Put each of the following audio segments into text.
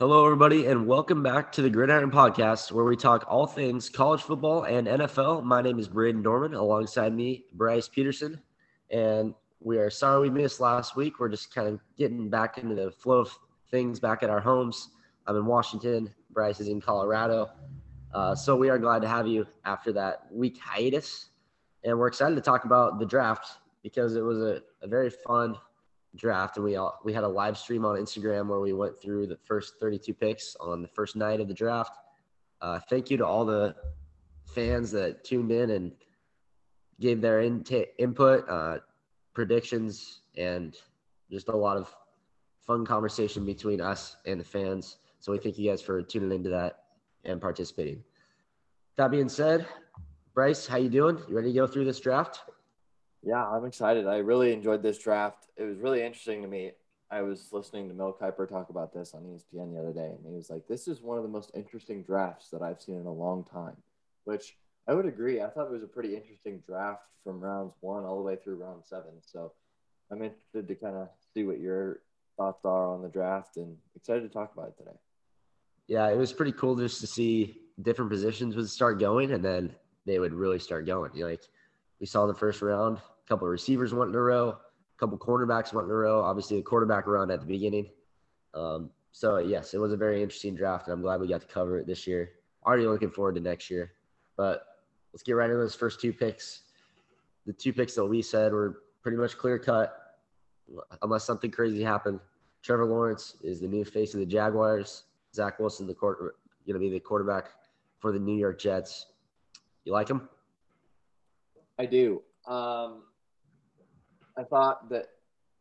Hello, everybody, and welcome back to the Gridiron Podcast, where we talk all things college football and NFL. My name is Braden Dorman. Alongside me, Bryce Peterson. And we are sorry we missed last week. We're just kind of getting back into the flow of things back at our homes. I'm in Washington. Bryce is in Colorado. So we are glad to have you after that week hiatus. And we're excited to talk about the draft because it was a very fun draft, and we had a live stream on Instagram where we went through the first 32 picks on the first night of the draft. Thank you to all the fans that tuned in and gave their input, predictions, and just a lot of fun conversation between us and the fans. So we thank you guys for tuning into that and participating. That being said, Bryce, how you doing? You ready to go through this draft? Yeah, I'm excited. I really enjoyed this draft. It was really interesting to me. I was listening to Mel Kiper talk about this on ESPN the other day, and he was like, this is one of the most interesting drafts that I've seen in a long time, which I would agree. I thought it was a pretty interesting draft from rounds one all the way through round seven. So I'm interested to kind of see what your thoughts are on the draft and excited to talk about it today. Yeah, it was pretty cool just to see different positions would start going, and then they would really start going. We saw in the first round, a couple of receivers went in a row, a couple of cornerbacks went in a row, obviously the quarterback run at the beginning. So, yes, it was a very interesting draft, and I'm glad we got to cover it this year. Already looking forward to next year. But let's get right into those first two picks. The two picks that we said were pretty much clear-cut, unless something crazy happened. Trevor Lawrence is the new face of the Jaguars. Zach Wilson is going to be the quarterback for the New York Jets. You like him? I do. I thought that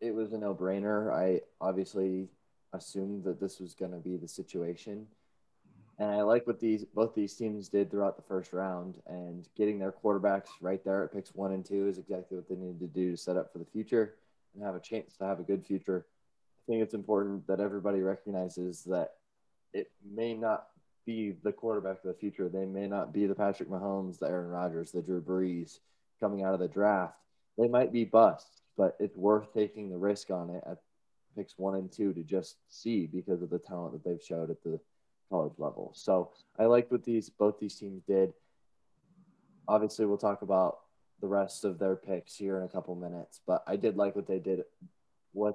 it was a no-brainer. I obviously assumed that this was going to be the situation. And I like what both these teams did throughout the first round. And getting their quarterbacks right there at picks 1 and 2 is exactly what they needed to do to set up for the future and have a chance to have a good future. I think it's important that everybody recognizes that it may not be the quarterback of the future. They may not be the Patrick Mahomes, the Aaron Rodgers, the Drew Brees coming out of the draft. They might be busts, but it's worth taking the risk on it at picks 1 and 2 to just see because of the talent that they've showed at the college level. So I liked what both these teams did. Obviously, we'll talk about the rest of their picks here in a couple minutes, but I did like what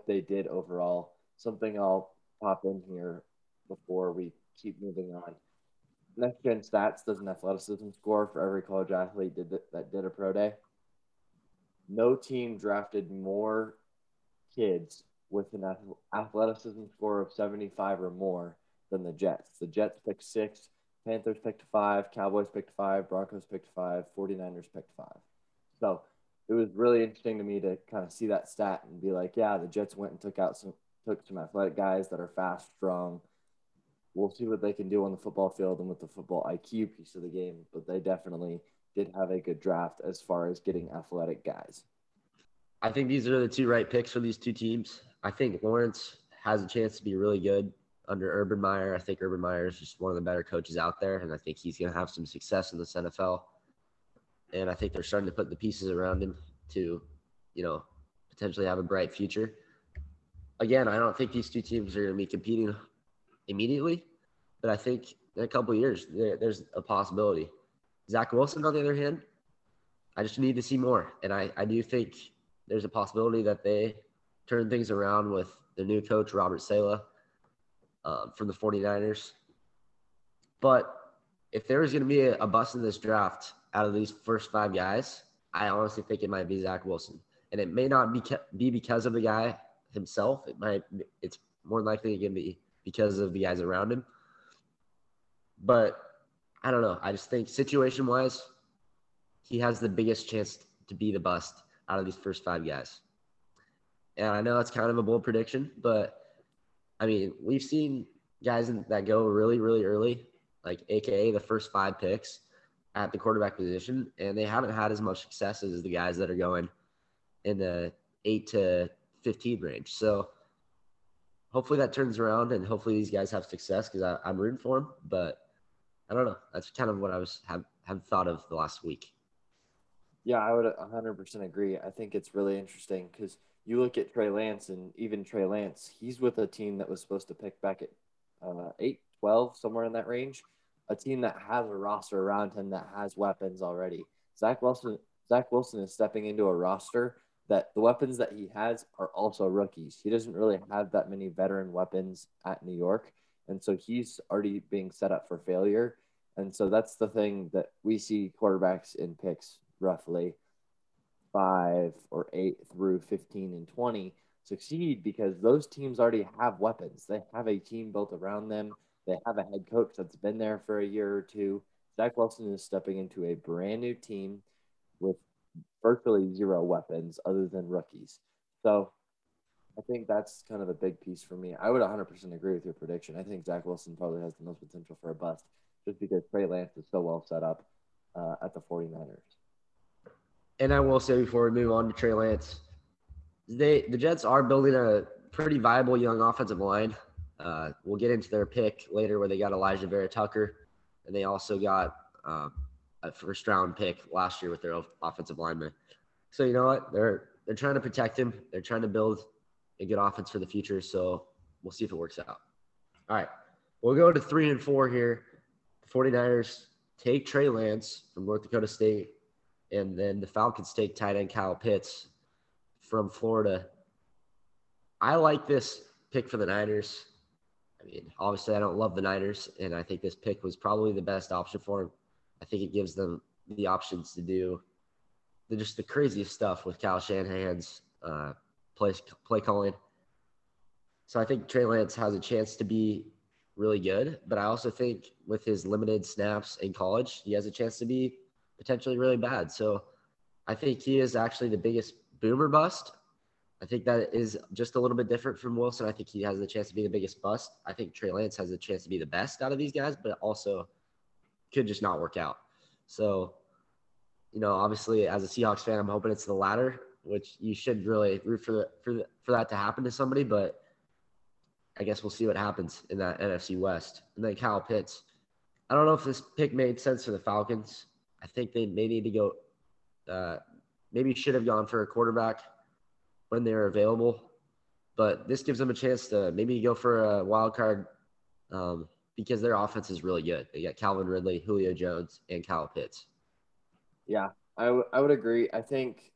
they did overall. Something I'll pop in here before we keep moving on. Next Gen Stats does an athleticism score for every college athlete that did a pro day. No team drafted more kids with an athleticism score of 75 or more than the Jets. The Jets picked 6, Panthers picked 5, Cowboys picked 5, Broncos picked 5, 49ers picked 5. So it was really interesting to me to kind of see that stat and be like, yeah, the Jets went and took some athletic guys that are fast, strong. We'll see what they can do on the football field and with the football IQ piece of the game, but they definitely did have a good draft as far as getting athletic guys. I think these are the two right picks for these two teams. I think Lawrence has a chance to be really good under Urban Meyer. I think Urban Meyer is just one of the better coaches out there, and I think he's going to have some success in this NFL. And I think they're starting to put the pieces around him to, potentially have a bright future. Again, I don't think these two teams are going to be competing immediately, but I think in a couple of years there's a possibility. Zach Wilson, on the other hand, I just need to see more, and I do think there's a possibility that they turn things around with the new coach, Robert Saleh, from the 49ers. But if there was going to be a bust in this draft out of these first 5 guys, I honestly think it might be Zach Wilson, and it may not be because of the guy himself. It's more likely going to be because of the guys around him. But I don't know. I just think situation-wise, he has the biggest chance to be the bust out of these first 5 guys. And I know that's kind of a bold prediction, but, we've seen guys that go really, really early, like a.k.a. the first 5 picks at the quarterback position, and they haven't had as much success as the guys that are going in the 8 to 15 range. So hopefully that turns around, and hopefully these guys have success because I'm rooting for them. But I don't know. That's kind of what I have thought of the last week. Yeah, I would 100% agree. I think it's really interesting because you look at Trey Lance, and even Trey Lance, he's with a team that was supposed to pick back at 8, 12, somewhere in that range, a team that has a roster around him that has weapons already. Zach Wilson is stepping into a roster that the weapons that he has are also rookies. He doesn't really have that many veteran weapons at New York, and so he's already being set up for failure. And so that's the thing that we see quarterbacks in picks roughly 5 or 8 through 15 and 20 succeed because those teams already have weapons. They have a team built around them. They have a head coach that's been there for a year or two. Zach Wilson is stepping into a brand new team with virtually zero weapons other than rookies. So I think that's kind of a big piece for me. I would 100% agree with your prediction. I think Zach Wilson probably has the most potential for a bust just because Trey Lance is so well set up at the 49ers. And I will say before we move on to Trey Lance, the Jets are building a pretty viable young offensive line. We'll get into their pick later where they got Elijah Vera Tucker, and they also got a first-round pick last year with their offensive lineman. So you know what? They're trying to protect him. They're trying to build a good offense for the future, so we'll see if it works out. All right, we'll go to 3 and 4 here. The 49ers take Trey Lance from North Dakota State, and then the Falcons take tight end Kyle Pitts from Florida. I like this pick for the Niners. I mean, obviously I don't love the Niners, and I think this pick was probably the best option for him. I think it gives them the options to do just the craziest stuff with Kyle Shanahan's play calling. So I think Trey Lance has a chance to be really good, but I also think with his limited snaps in college, he has a chance to be potentially really bad. So I think he is actually the biggest boomer bust. I think that is just a little bit different from Wilson. I think he has the chance to be the biggest bust. I think Trey Lance has a chance to be the best out of these guys, but also could just not work out. So, you know, obviously as a Seahawks fan, I'm hoping it's the latter, which you should really root for that to happen to somebody, but I guess we'll see what happens in that NFC West. And then Kyle Pitts. I don't know if this pick made sense for the Falcons. I think they may need to go maybe should have gone for a quarterback when they're available, but this gives them a chance to maybe go for a wild card because their offense is really good. They got Calvin Ridley, Julio Jones, and Kyle Pitts. Yeah, I would agree. I think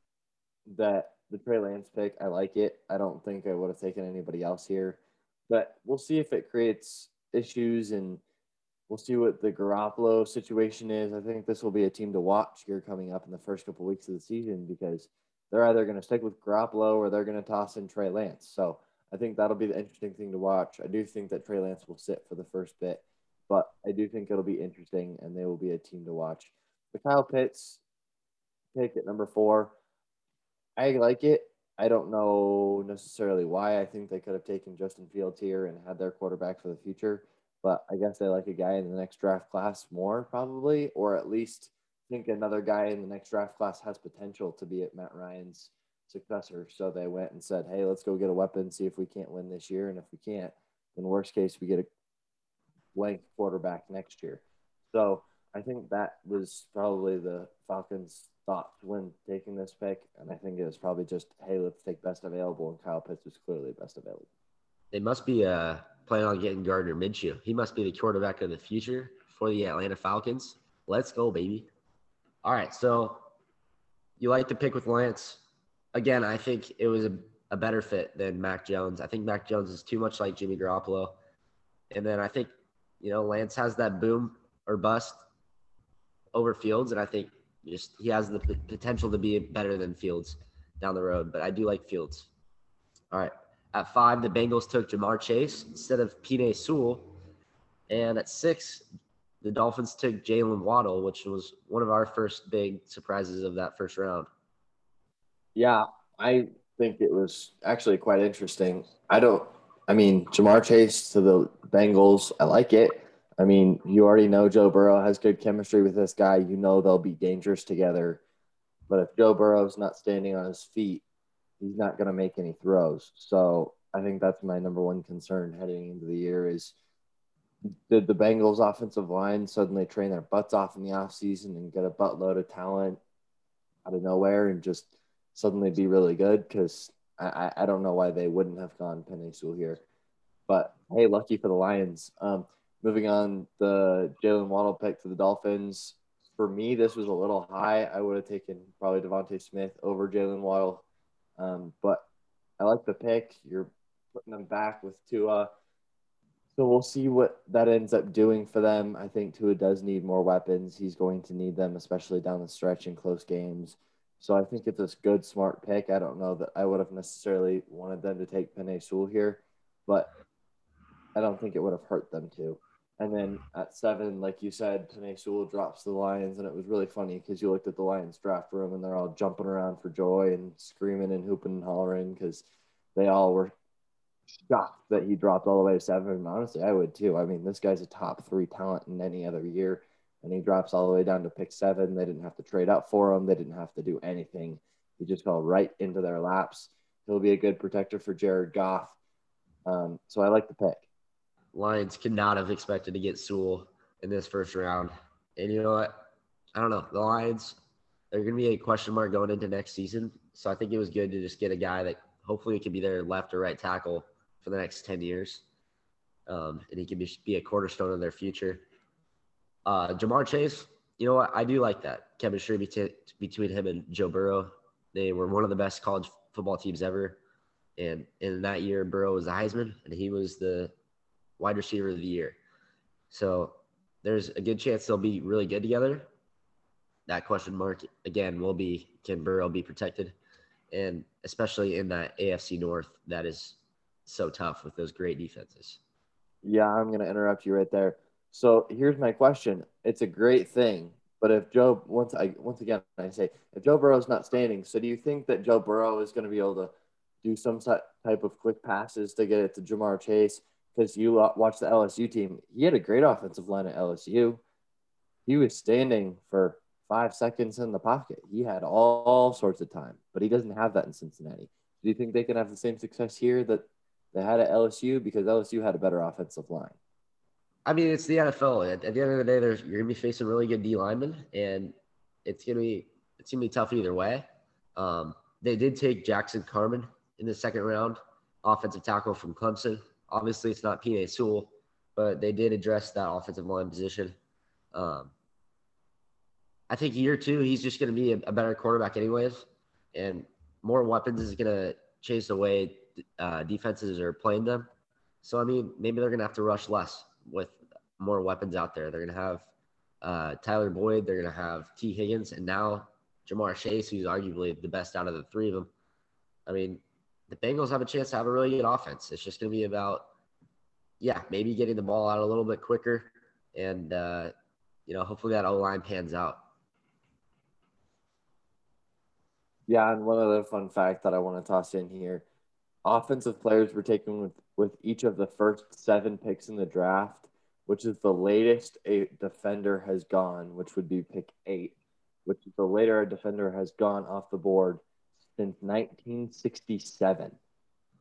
that the Trey Lance pick, I like it. I don't think I would have taken anybody else here, but we'll see if it creates issues, and we'll see what the Garoppolo situation is. I think this will be a team to watch here coming up in the first couple weeks of the season because they're either going to stick with Garoppolo or they're going to toss in Trey Lance. So I think that'll be the interesting thing to watch. I do think that Trey Lance will sit for the first bit, but I do think it'll be interesting and they will be a team to watch. The Kyle Pitts pick at number 4, I like it. I don't know necessarily why. I think they could have taken Justin Fields here and had their quarterback for the future, but I guess they like a guy in the next draft class more probably, or at least think another guy in the next draft class has potential to be at Matt Ryan's successor. So they went and said, hey, let's go get a weapon, see if we can't win this year. And if we can't, then worst case, we get a blank quarterback next year. So I think that was probably the Falcons' thought when taking this pick. And I think it was probably just, hey, let's take best available. And Kyle Pitts was clearly best available. They must be planning on getting Gardner Minshew. He must be the quarterback of the future for the Atlanta Falcons. Let's go, baby. All right, so you like the pick with Lance. Again, I think it was a better fit than Mac Jones. I think Mac Jones is too much like Jimmy Garoppolo. And then I think, you know, Lance has that boom or bust over Fields, and I think just he has the potential to be better than Fields down the road, but I do like Fields. All right, at 5, the Bengals took Ja'Marr Chase instead of Penei Sewell. And at 6, the Dolphins took Jaylen Waddle, which was one of our first big surprises of that first round. Yeah, I think it was actually quite interesting. Ja'Marr Chase to the Bengals, I like it. I mean, you already know Joe Burrow has good chemistry with this guy. You know they'll be dangerous together. But if Joe Burrow's not standing on his feet, he's not going to make any throws. So I think that's my number one concern heading into the year is, did the Bengals offensive line suddenly train their butts off in the offseason and get a buttload of talent out of nowhere and just suddenly be really good? Because I don't know why they wouldn't have gone Penei Sewell here. But Hey, lucky for the Lions. Moving on, the Jaylen Waddle pick to the Dolphins. For me, this was a little high. I would have taken probably Devontae Smith over Jaylen Waddle. But I like the pick. You're putting them back with Tua. So we'll see what that ends up doing for them. I think Tua does need more weapons. He's going to need them, especially down the stretch in close games. So I think it's a good, smart pick. I don't know that I would have necessarily wanted them to take Penei Sewell here, but I don't think it would have hurt them to. And then at 7, like you said, Penei Sewell drops the Lions, and it was really funny because you looked at the Lions draft room, and they're all jumping around for joy and screaming and hooping and hollering because they all were shocked that he dropped all the way to 7. And honestly, I would too. I mean, this guy's a top 3 talent in any other year, and he drops all the way down to pick 7. They didn't have to trade up for him. They didn't have to do anything. He just fell right into their laps. He'll be a good protector for Jared Goff. So I like the pick. Lions could not have expected to get Sewell in this first round. And you know what? I don't know. The Lions, they're going to be a question mark going into next season. So I think it was good to just get a guy that hopefully can be their left or right tackle for the next 10 years. And he can be a cornerstone of their future. Ja'Marr Chase, you know what? I do like that chemistry between him and Joe Burrow. They were one of the best college football teams ever. And in that year, Burrow was the Heisman, and he was the wide receiver of the year. So there's a good chance they'll be really good together. That question mark, again, will be, can Burrow be protected? And especially in that AFC North, that is so tough with those great defenses. Yeah, I'm going to interrupt you right there. So here's my question. It's a great thing, but if Joe, once again, I say, if Joe Burrow's not standing, so do you think that Joe Burrow is going to be able to do some type of quick passes to get it to Ja'Marr Chase? Because you watch the LSU team, he had a great offensive line at LSU. He was standing for 5 seconds in the pocket. He had all sorts of time, but he doesn't have that in Cincinnati. Do you think they can have the same success here that they had at LSU? Because LSU had a better offensive line. I mean, it's the NFL. At the end of the day, there's, you're going to be facing really good D linemen, and it's going to be tough either way. They did take Jackson Carman in the second round, offensive tackle from Clemson. Obviously, it's not Penei Sewell, but they did address that offensive line position. I think year 2, he's just going to be a better quarterback anyways, and more weapons is going to chase away defenses are playing them. So, I mean, maybe they're going to have to rush less with more weapons out there. They're going to have Tyler Boyd. They're going to have T. Higgins. And now Ja'Marr Chase, who's arguably the best out of the 3 of them. I mean, the Bengals have a chance to have a really good offense. It's just going to be about, yeah, maybe getting the ball out a little bit quicker. And, you know, hopefully that O-line pans out. Yeah, and one other fun fact that I want to toss in here. Offensive players were taken with each of the first 7 picks in the draft, which is the latest a defender has gone, which would be pick 8, which is the later a defender has gone off the board since 1967.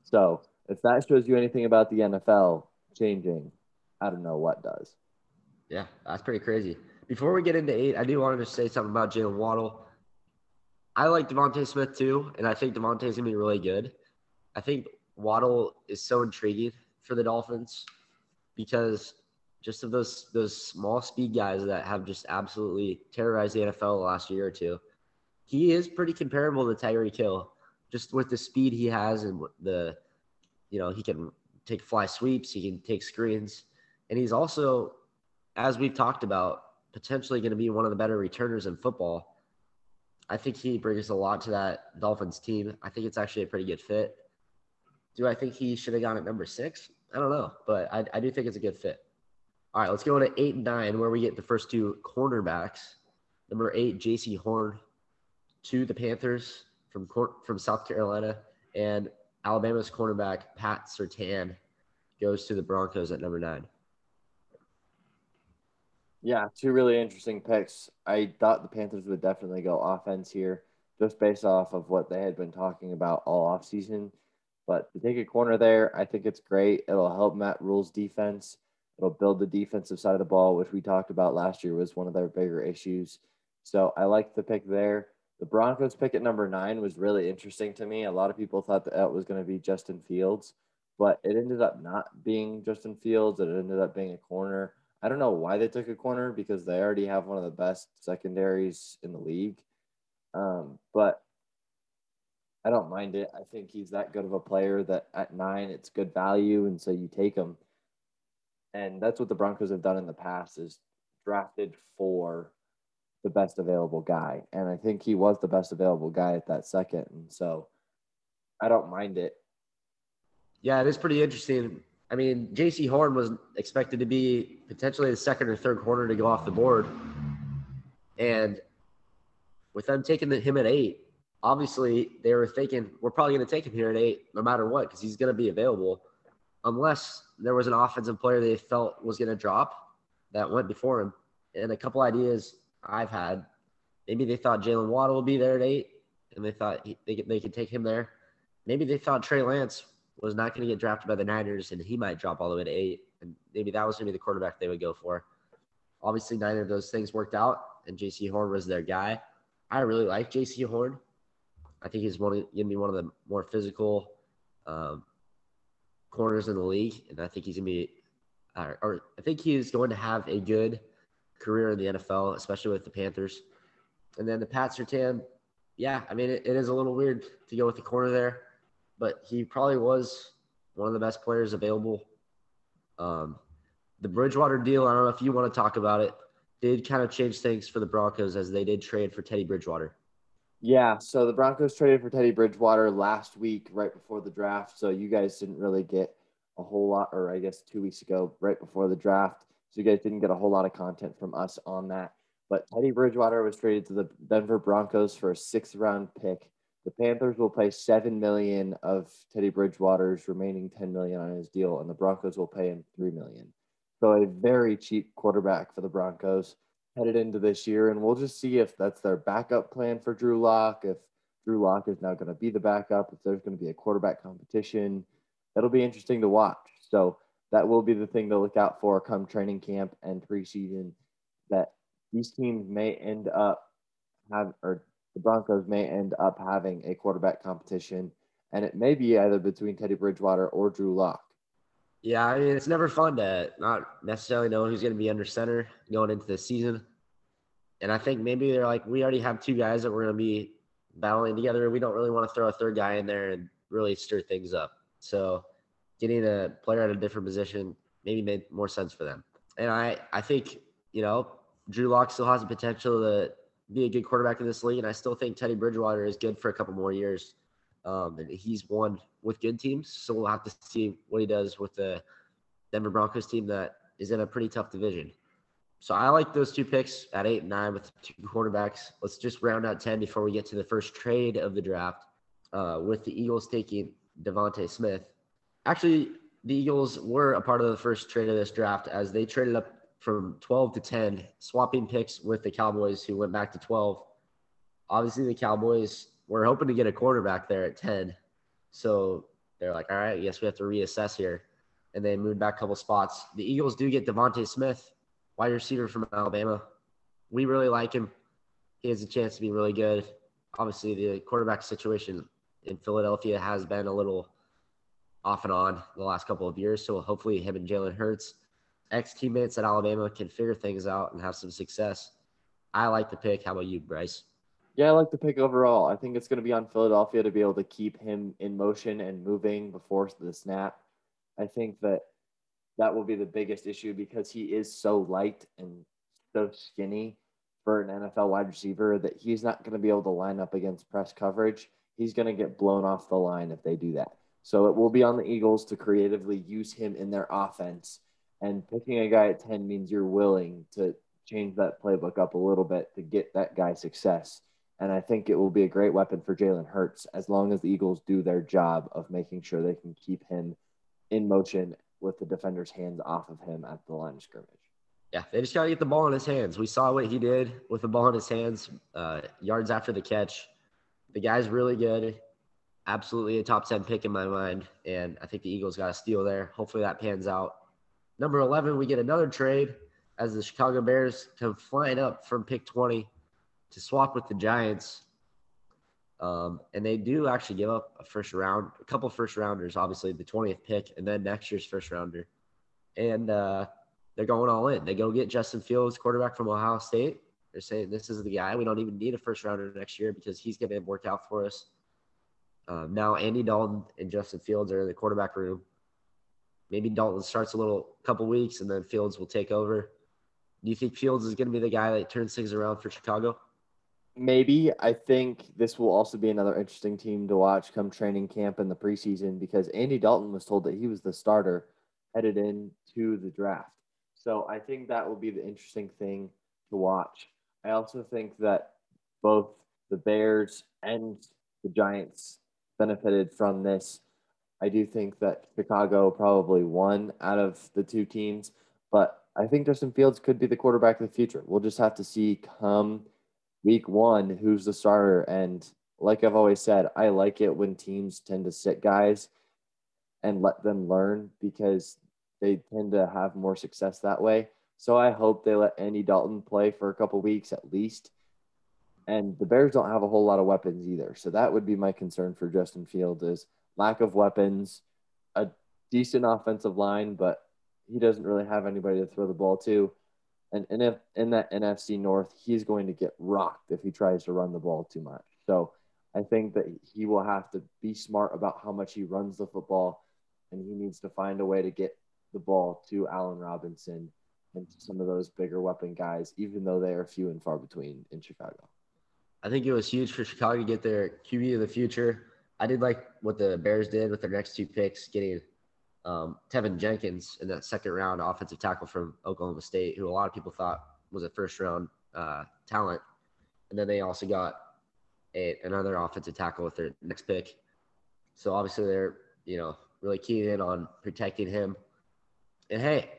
So if that shows you anything about the NFL changing, I don't know what does. Yeah, that's pretty crazy. Before we get into 8, I do want to just say something about Jaylen Waddle. I like Devontae Smith too, and I think Devontae's going to be really good. I think Waddle is so intriguing for the Dolphins because just of those small speed guys that have just absolutely terrorized the NFL the last year or 2. He is pretty comparable to Tyreek Hill, just with the speed he has and he can take fly sweeps, he can take screens, and he's also, as we've talked about, potentially going to be one of the better returners in football. I think he brings a lot to that Dolphins team. I think it's actually a pretty good fit. Do I think he should have gone at number 6? I don't know, but I do think it's a good fit. All right, let's go to 8 and 9, where we get the first 2 cornerbacks. Number 8, J.C. Horn to the Panthers from South Carolina, and Alabama's cornerback Pat Surtain goes to the Broncos at number 9. Yeah, 2 really interesting picks. I thought the Panthers would definitely go offense here, just based off of what they had been talking about all offseason. But to take a corner there, I think it's great. It'll help Matt Rule's defense. It'll build the defensive side of the ball, which we talked about last year was one of their bigger issues. So I like the pick there. The Broncos pick at number 9 was really interesting to me. A lot of people thought that was going to be Justin Fields, but it ended up not being Justin Fields. It ended up being a corner. I don't know why they took a corner because they already have one of the best secondaries in the league. But I don't mind it. I think he's that good of a player that at 9, it's good value. And so you take him. And that's what the Broncos have done in the past, is drafted for the best available guy. And I think he was the best available guy at that second. And so I don't mind it. Yeah, it is pretty interesting. I mean, J.C. Horn was expected to be potentially the second or third corner to go off the board. And with them taking him at 8, obviously they were thinking, we're probably going to take him here at 8 no matter what, because he's going to be available, unless there was an offensive player they felt was going to drop that went before him. And a couple ideas I've had, maybe they thought Jaylen Waddle would be there at 8, and they thought they could take him there. Maybe they thought Trey Lance was not going to get drafted by the Niners, and he might drop all the way to 8. And maybe that was going to be the quarterback they would go for. Obviously, neither of those things worked out, and J.C. Horn was their guy. I really like J.C. Horn. I think he's going to be one of the more physical corners in the league, and I think he's going to be I think he's going to have a good career in the NFL, especially with the Panthers. And then the Pat Surtain, yeah, I mean, it is a little weird to go with the corner there, but he probably was one of the best players available. The Bridgewater deal, I don't know if you want to talk about it, did kind of change things for the Broncos, as they did trade for Teddy Bridgewater. Yeah, so the Broncos traded for Teddy Bridgewater last week right before the draft, so you guys didn't really get a whole lot, or I guess 2 weeks ago right before the draft, so you guys didn't get a whole lot of content from us on that. But Teddy Bridgewater was traded to the Denver Broncos for a 6th-round pick. The Panthers will pay $7 million of Teddy Bridgewater's remaining $10 million on his deal, and the Broncos will pay him $3 million. So a very cheap quarterback for the Broncos headed into this year, and we'll just see if that's their backup plan for Drew Locke, if Drew Locke is now going to be the backup, if there's going to be a quarterback competition. That'll be interesting to watch. So that will be the thing to look out for come training camp and preseason, that these teams may end up the Broncos may end up having a quarterback competition, and it may be either between Teddy Bridgewater or Drew Locke. Yeah, I mean, it's never fun to not necessarily know who's going to be under center going into the season. And I think maybe they're like, we already have two guys that we're going to be battling together. We don't really want to throw a third guy in there and really stir things up. So getting a player at a different position maybe made more sense for them. And I think, you know, Drew Locke still has the potential to be a good quarterback in this league, and I still think Teddy Bridgewater is good for a couple more years. And he's won with good teams, so we'll have to see what he does with the Denver Broncos team that is in a pretty tough division. So I like those two picks at 8 and 9 with the two quarterbacks. Let's just round out 10 before we get to the first trade of the draft, with the Eagles taking Devontae Smith. Actually, the Eagles were a part of the first trade of this draft, as they traded up from 12 to 10, swapping picks with the Cowboys, who went back to 12. Obviously, the Cowboys were hoping to get a quarterback there at 10. So they're like, all right, I guess we have to reassess here. And they moved back a couple spots. The Eagles do get Devontae Smith, wide receiver from Alabama. We really like him. He has a chance to be really good. Obviously, the quarterback situation in Philadelphia has been a little off and on the last couple of years. So hopefully him and Jalen Hurts, ex-teammates at Alabama, can figure things out and have some success. I like the pick. How about you, Bryce? Yeah, I like the pick overall. I think it's going to be on Philadelphia to be able to keep him in motion and moving before the snap. I think that will be the biggest issue, because he is so light and so skinny for an NFL wide receiver that he's not going to be able to line up against press coverage. He's going to get blown off the line if they do that. So it will be on the Eagles to creatively use him in their offense. And picking a guy at 10 means you're willing to change that playbook up a little bit to get that guy success. And I think it will be a great weapon for Jalen Hurts, as long as the Eagles do their job of making sure they can keep him in motion with the defender's hands off of him at the line of scrimmage. Yeah, they just got to get the ball in his hands. We saw what he did with the ball in his hands, yards after the catch. The guy's really good. Absolutely a top 10 pick in my mind. And I think the Eagles got a steal there. Hopefully that pans out. Number 11, we get another trade, as the Chicago Bears come flying up from pick 20 to swap with the Giants. And they do actually give up a couple first rounders, obviously the 20th pick and then next year's first rounder. And they're going all in. They go get Justin Fields, quarterback from Ohio State. They're saying this is the guy. We don't even need a first rounder next year because he's going to work out for us. Now Andy Dalton and Justin Fields are in the quarterback room. Maybe Dalton starts couple weeks and then Fields will take over. Do you think Fields is going to be the guy that turns things around for Chicago? Maybe. I think this will also be another interesting team to watch come training camp in the preseason, because Andy Dalton was told that he was the starter headed into the draft. So I think that will be the interesting thing to watch. I also think that both the Bears and the Giants benefited from this. I do think that Chicago probably won out of the two teams, but I think Justin Fields could be the quarterback of the future. We'll just have to see come week one who's the starter. And like I've always said, I like it when teams tend to sit guys and let them learn, because they tend to have more success that way. So I hope they let Andy Dalton play for a couple weeks at least. And the Bears don't have a whole lot of weapons either. So that would be my concern for Justin Fields, is lack of weapons, a decent offensive line, but he doesn't really have anybody to throw the ball to. And if in that NFC North, he's going to get rocked if he tries to run the ball too much. So I think that he will have to be smart about how much he runs the football, and he needs to find a way to get the ball to Allen Robinson and some of those bigger weapon guys, even though they are few and far between in Chicago. I think it was huge for Chicago to get their QB of the future. I did like what the Bears did with their next two picks, getting Tevin Jenkins in that second round, offensive tackle from Oklahoma State, who a lot of people thought was a first round talent. And then they also got another offensive tackle with their next pick. So obviously they're, really keying in on protecting him. And hey,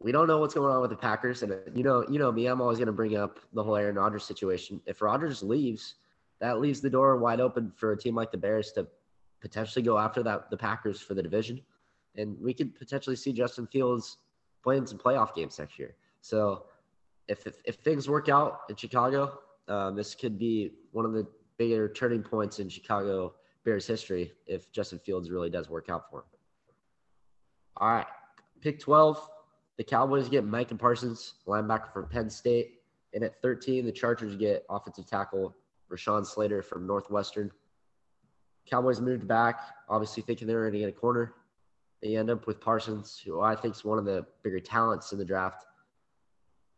we don't know what's going on with the Packers. And you know me, I'm always going to bring up the whole Aaron Rodgers situation. If Rodgers leaves, that leaves the door wide open for a team like the Bears to potentially go after the Packers for the division. And we could potentially see Justin Fields playing some playoff games next year. So if things work out in Chicago, this could be one of the bigger turning points in Chicago Bears history if Justin Fields really does work out for him. All right. Pick 12, the Cowboys get Micah Parsons, linebacker from Penn State. And at 13, the Chargers get offensive tackle Rashawn Slater from Northwestern. Cowboys moved back, obviously thinking they were going to get a corner. They end up with Parsons, who I think is one of the bigger talents in the draft.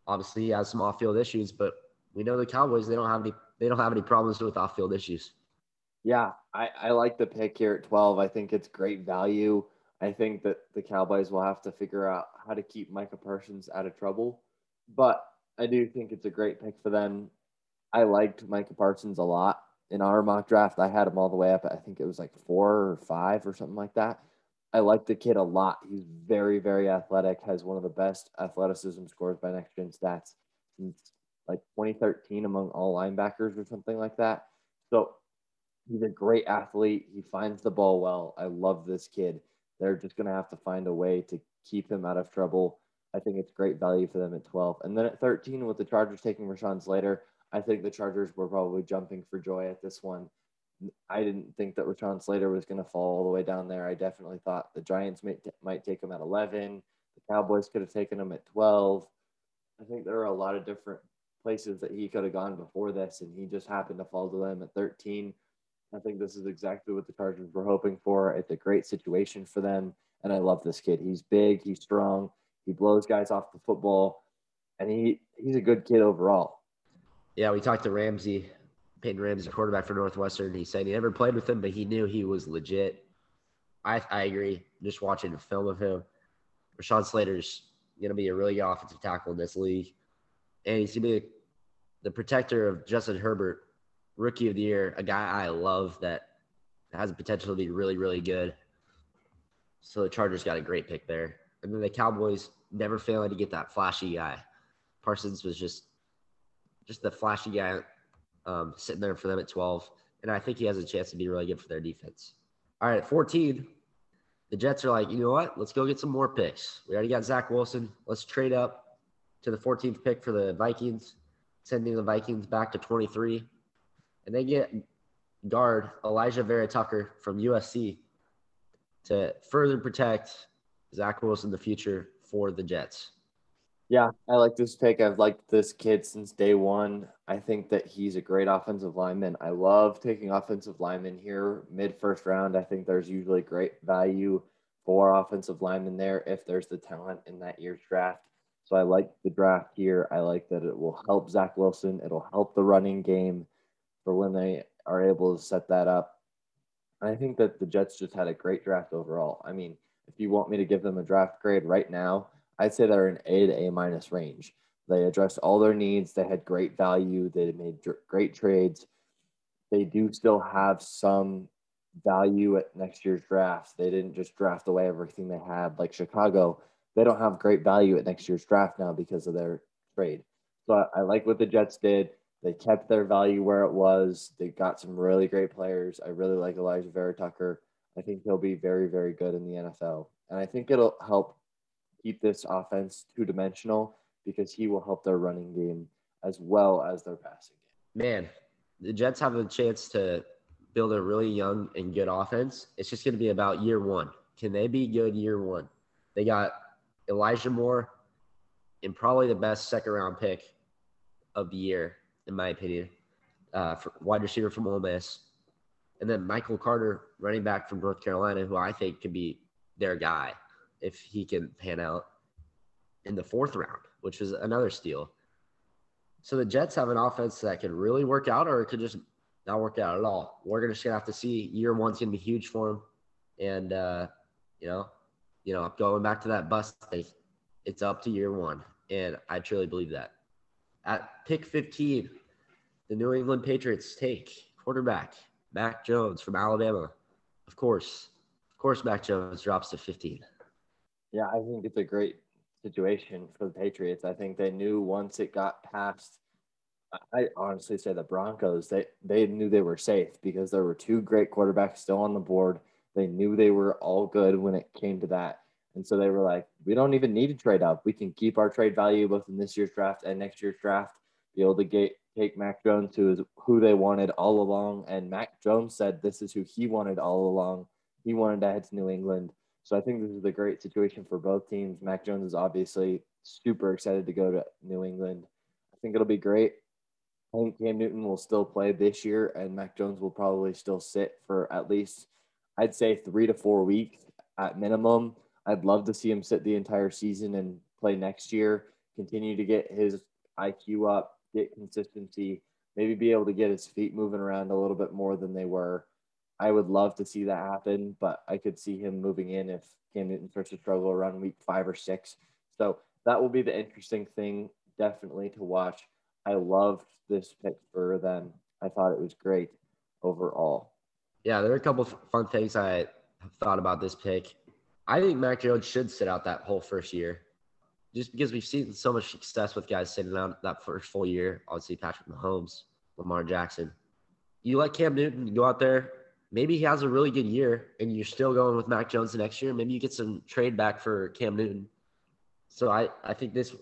Obviously, he has some off-field issues, but we know the Cowboys, they don't have any problems with off-field issues. Yeah, I like the pick here at 12. I think it's great value. I think that the Cowboys will have to figure out how to keep Micah Parsons out of trouble, but I do think it's a great pick for them. I liked Micah Parsons a lot. In our mock draft, I had him all the way up. I think it was like 4 or 5 or something like that. I liked the kid a lot. He's very, very athletic, has one of the best athleticism scores by Next Gen Stats since like 2013 among all linebackers or something like that. So he's a great athlete. He finds the ball well. I love this kid. They're just going to have to find a way to keep him out of trouble. I think it's great value for them at 12. And then at 13, with the Chargers taking Rashawn Slater, I think the Chargers were probably jumping for joy at this one. I didn't think that Rashawn Slater was going to fall all the way down there. I definitely thought the Giants might take him at 11. The Cowboys could have taken him at 12. I think there are a lot of different places that he could have gone before this, and he just happened to fall to them at 13. I think this is exactly what the Chargers were hoping for. It's a great situation for them, and I love this kid. He's big. He's strong. He blows guys off the football, and he's a good kid overall. Yeah, we talked to Peyton Ramsey, quarterback for Northwestern. He said he never played with him, but he knew he was legit. I agree. Just watching a film of him, Rashawn Slater's going to be a really good offensive tackle in this league. And he's going to be the protector of Justin Herbert, rookie of the year, a guy I love that has the potential to be really, really good. So the Chargers got a great pick there. And then the Cowboys never failing to get that flashy guy. Parsons was just the flashy guy sitting there for them at 12. And I think he has a chance to be really good for their defense. All right, at 14, the Jets are like, you know what? Let's go get some more picks. We already got Zach Wilson. Let's trade up to the 14th pick for the Vikings, sending the Vikings back to 23. And they get guard Elijah Vera Tucker from USC to further protect Zach Wilson, the future for the Jets. Yeah, I like this pick. I've liked this kid since day one. I think that he's a great offensive lineman. I love taking offensive linemen here mid-first round. I think there's usually great value for offensive linemen there if there's the talent in that year's draft. So I like the draft here. I like that it will help Zach Wilson. It'll help the running game for when they are able to set that up. I think that the Jets just had a great draft overall. I mean, if you want me to give them a draft grade right now, I'd say they're in A to A- range. They addressed all their needs. They had great value. They made great trades. They do still have some value at next year's draft. They didn't just draft away everything they had like Chicago. They don't have great value at next year's draft now because of their trade. But I like what the Jets did. They kept their value where it was. They got some really great players. I really like Elijah Vera Tucker. I think he'll be very, very good in the NFL. And I think it'll help keep this offense two-dimensional because he will help their running game as well as their passing game. Man, the Jets have a chance to build a really young and good offense. It's just going to be about year one. Can they be good year one? They got Elijah Moore and probably the best second-round pick of the year, in my opinion, for wide receiver from Ole Miss. And then Michael Carter, running back from North Carolina, who I think could be their guy if he can pan out in the fourth round, which is another steal. So the Jets have an offense that could really work out or it could just not work out at all. We're just going to have to see. Year one's going to be huge for them. And, going back to that bust thing, it's up to year one. And I truly believe that. At pick 15, the New England Patriots take quarterback Mac Jones from Alabama. Of course, Mac Jones drops to 15. Yeah, I think it's a great situation for the Patriots. I think they knew once it got past, I honestly say the Broncos, they knew they were safe because there were two great quarterbacks still on the board. They knew they were all good when it came to that. And so they were like, we don't even need to trade up. We can keep our trade value both in this year's draft and next year's draft, be able to take Mac Jones, who they wanted all along. And Mac Jones said this is who he wanted all along. He wanted to head to New England. So I think this is a great situation for both teams. Mac Jones is obviously super excited to go to New England. I think it'll be great. I think Cam Newton will still play this year, and Mac Jones will probably still sit for at least, I'd say, 3 to 4 weeks at minimum. I'd love to see him sit the entire season and play next year, continue to get his IQ up, get consistency, maybe be able to get his feet moving around a little bit more than they were. I would love to see that happen, but I could see him moving in if Cam Newton starts to struggle around week 5 or 6. So that will be the interesting thing, definitely, to watch. I loved this pick for them. I thought it was great overall. Yeah, there are a couple of fun things I have thought about this pick. I think Mac Jones should sit out that whole first year just because we've seen so much success with guys sitting out that first full year. Obviously, Patrick Mahomes, Lamar Jackson. You let Cam Newton go out there. Maybe he has a really good year and you're still going with Mac Jones the next year. Maybe you get some trade back for Cam Newton. So I think this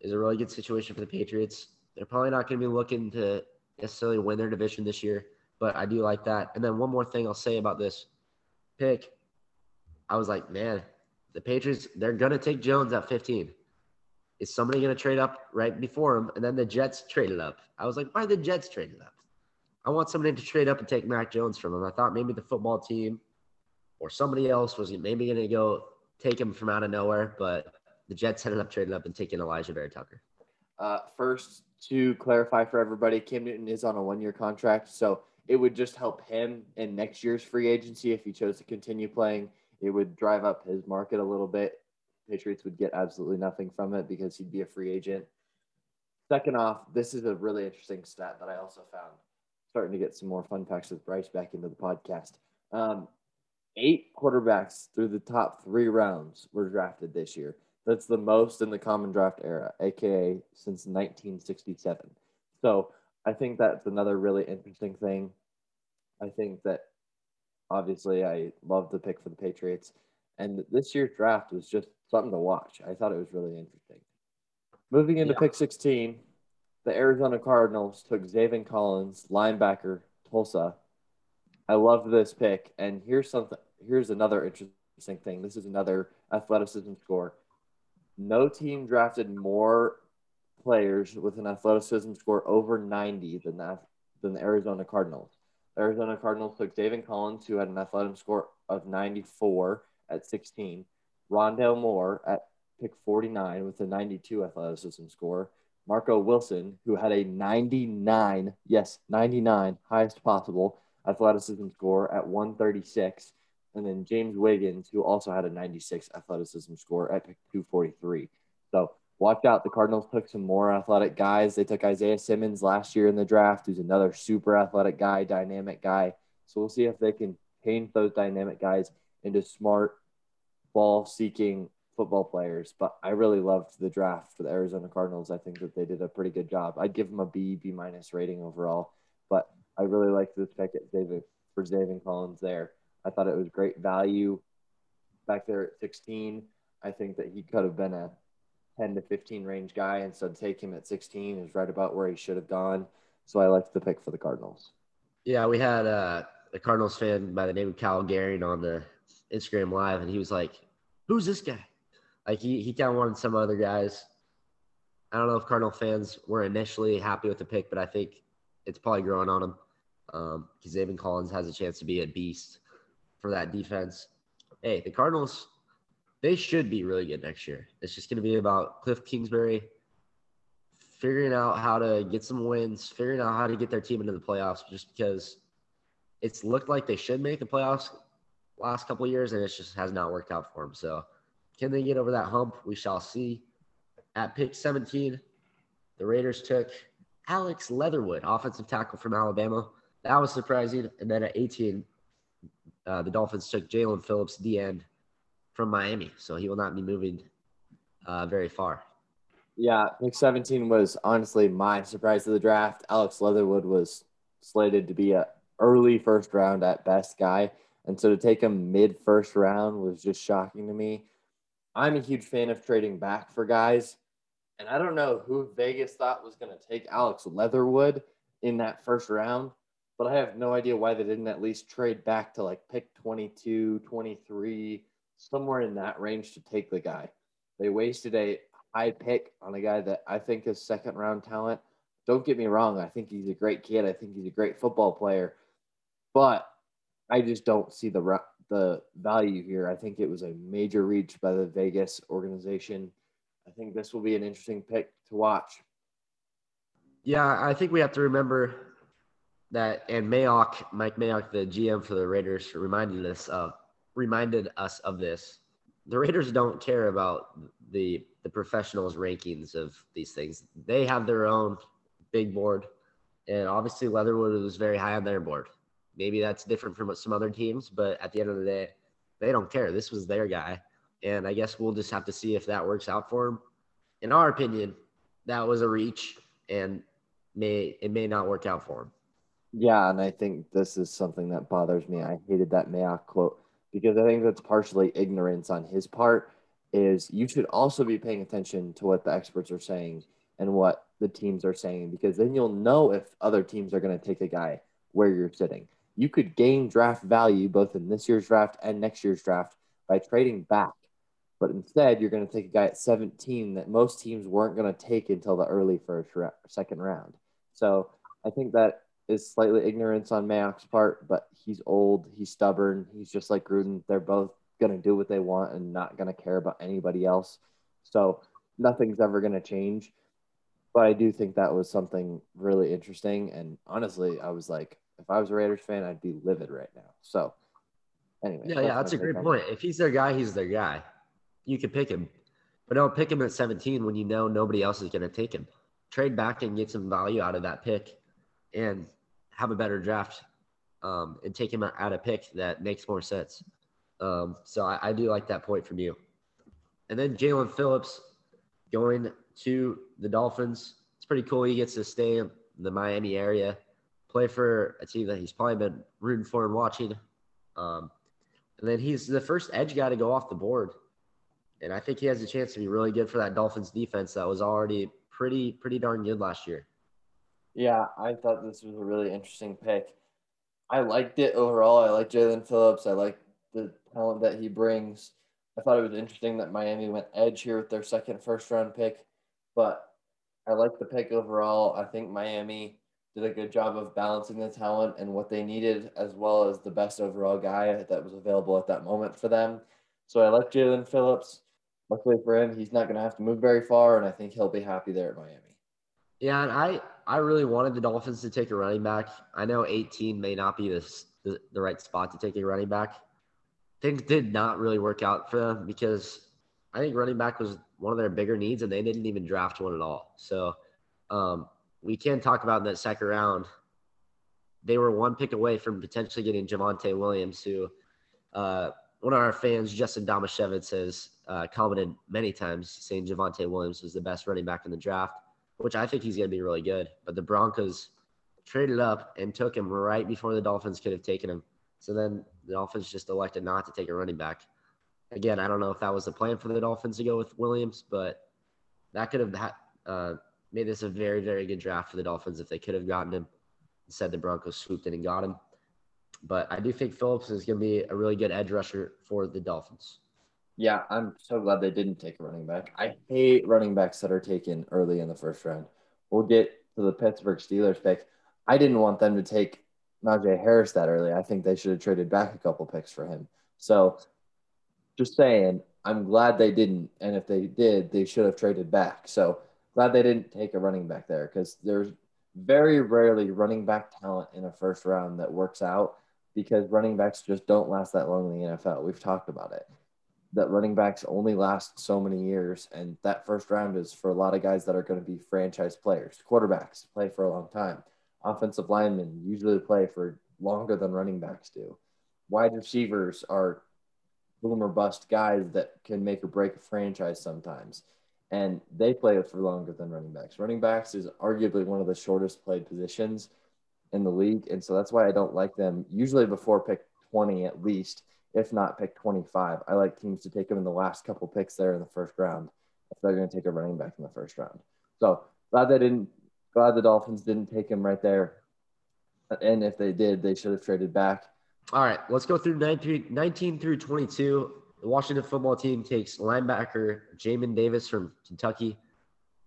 is a really good situation for the Patriots. They're probably not going to be looking to necessarily win their division this year, but I do like that. And then one more thing I'll say about this pick. I was like, man, the Patriots, they're going to take Jones at 15. Is somebody going to trade up right before him? And then the Jets traded up. I was like, why the Jets traded up? I want somebody to trade up and take Mac Jones from him. I thought maybe the football team or somebody else was maybe going to go take him from out of nowhere, but the Jets ended up trading up and taking Elijah Vera Tucker. First, to clarify for everybody, Cam Newton is on a one-year contract, so it would just help him in next year's free agency if he chose to continue playing. It would drive up his market a little bit. Patriots would get absolutely nothing from it because he'd be a free agent. Second off, this is a really interesting stat that I also found. Starting to get some more fun facts with Bryce back into the podcast. 8 quarterbacks through the top 3 rounds were drafted this year. That's the most in the common draft era, a.k.a. since 1967. So I think that's another really interesting thing. I think that obviously I love the pick for the Patriots. And this year's draft was just something to watch. I thought it was really interesting. Moving into pick 16, the Arizona Cardinals took Zaven Collins, linebacker, Tulsa, I love this pick. And here's something. Here's another interesting thing. This is another athleticism score. No team drafted more players with an athleticism score over 90 than the Arizona Cardinals. The Arizona Cardinals took David Collins, who had an athletic score of 94 at 16. Rondale Moore at pick 49 with a 92 athleticism score. Marco Wilson, who had a 99, yes, 99, highest possible athleticism score at 136. And then James Wiggins, who also had a 96 athleticism score at pick 243. So watch out. The Cardinals took some more athletic guys. They took Isaiah Simmons last year in the draft, who's another super athletic guy, dynamic guy. So we'll see if they can change those dynamic guys into smart, ball-seeking football players. But I really loved the draft for the Arizona Cardinals. I think that they did a pretty good job. I'd give them a B, B-minus rating overall. But I really liked this pick at for Zaven Collins there. I thought it was great value back there at 16. I think that he could have been a 10 to 15 range guy, and so to take him at 16 is right about where he should have gone. So I liked the pick for the Cardinals. Yeah, we had a Cardinals fan by the name of Kyle Garing on the Instagram Live, and he was like, who's this guy? Like he kind of wanted some other guys. I don't know if Cardinal fans were initially happy with the pick, but I think it's probably growing on him because Zaven Collins has a chance to be a beast for that defense. Hey, the Cardinals, they should be really good next year. It's just going to be about Cliff Kingsbury figuring out how to get some wins, figuring out how to get their team into the playoffs, just because it's looked like they should make the playoffs last couple of years, and it just has not worked out for them. So can they get over that hump? We shall see. At pick 17, the Raiders took Alex Leatherwood, offensive tackle from Alabama. That was surprising. And then at 18, the Dolphins took Jalen Phillips, the end, from Miami, so he will not be moving very far. Yeah, pick 17 was honestly my surprise of the draft. Alex Leatherwood was slated to be an early first round at best guy, and so to take him mid-first round was just shocking to me. I'm a huge fan of trading back for guys, and I don't know who Vegas thought was going to take Alex Leatherwood in that first round, but I have no idea why they didn't at least trade back to like pick 22, 23, somewhere in that range to take the guy. They wasted a high pick on a guy that I think is second round talent. Don't get me wrong. I think he's a great kid. I think he's a great football player, but I just don't see the value here. I think it was a major reach by the Vegas organization. I think this will be an interesting pick to watch. Yeah, I think we have to remember that, and Mayock, Mike Mayock, the GM for the Raiders, reminded us of this. The Raiders don't care about the professionals' rankings of these things. They have their own big board, and obviously Leatherwood was very high on their board. Maybe that's different from some other teams, but at the end of the day, they don't care. This was their guy, and I guess we'll just have to see if that works out for him. In our opinion, that was a reach, and it may not work out for him. Yeah, and I think this is something that bothers me. I hated that Mayock quote, because I think that's partially ignorance on his part. Is you should also be paying attention to what the experts are saying and what the teams are saying, because then you'll know if other teams are going to take a guy where you're sitting. You could gain draft value both in this year's draft and next year's draft by trading back. But instead, you're going to take a guy at 17 that most teams weren't going to take until the early first round, second round. So I think that is slightly ignorance on Mayock's part, but he's old, he's stubborn, he's just like Gruden. They're both going to do what they want and not going to care about anybody else. So nothing's ever going to change. But I do think that was something really interesting. And honestly, I was like, if I was a Raiders fan, I'd be livid right now. So anyway. Yeah, that's a great point. If he's their guy, he's their guy. You can pick him. But don't pick him at 17 when you know nobody else is going to take him. Trade back and get some value out of that pick and have a better draft and take him out a pick that makes more sense. So I do like that point from you. And then Jalen Phillips going to the Dolphins. It's pretty cool. He gets to stay in the Miami area, play for a team that he's probably been rooting for and watching. And then he's the first edge guy to go off the board. And I think he has a chance to be really good for that Dolphins defense that was already pretty darn good last year. Yeah, I thought this was a really interesting pick. I liked it overall. I like Jalen Phillips. I like the talent that he brings. I thought it was interesting that Miami went edge here with their second first-round pick, but I like the pick overall. I think Miami did a good job of balancing the talent and what they needed, as well as the best overall guy that was available at that moment for them. So I like Jalen Phillips. Luckily for him, he's not going to have to move very far, and I think he'll be happy there at Miami. Yeah, and I really wanted the Dolphins to take a running back. I know 18 may not be the right spot to take a running back. Things did not really work out for them because I think running back was one of their bigger needs, and they didn't even draft one at all. So we can talk about in that second round. They were one pick away from potentially getting Javonte Williams, who one of our fans, Justin Damashevitz, has commented many times saying Javonte Williams was the best running back in the draft, which I think he's going to be really good. But the Broncos traded up and took him right before the Dolphins could have taken him. So then the Dolphins just elected not to take a running back. Again, I don't know if that was the plan for the Dolphins to go with Williams, but that could have made this a very, very good draft for the Dolphins if they could have gotten him. Instead, the Broncos swooped in and got him. But I do think Phillips is going to be a really good edge rusher for the Dolphins. Yeah, I'm so glad they didn't take a running back. I hate running backs that are taken early in the first round. We'll get to the Pittsburgh Steelers pick. I didn't want them to take Najee Harris that early. I think they should have traded back a couple picks for him. So just saying, I'm glad they didn't. And if they did, they should have traded back. So glad they didn't take a running back there, because there's very rarely running back talent in a first round that works out, because running backs just don't last that long in the NFL. We've talked about it, that running backs only last so many years. And that first round is for a lot of guys that are going to be franchise players. Quarterbacks play for a long time. Offensive linemen usually play for longer than running backs do. Wide receivers are boom or bust guys that can make or break a franchise sometimes, and they play for longer than running backs. Running backs is arguably one of the shortest played positions in the league, and so that's why I don't like them usually before pick 20 at least, if not pick 25. I like teams to take them in the last couple picks there in the first round if they're going to take a running back in the first round. So glad the Dolphins didn't take him right there. And if they did, they should have traded back. All right, let's go through 19 through 22. The Washington football team takes linebacker Jamin Davis from Kentucky.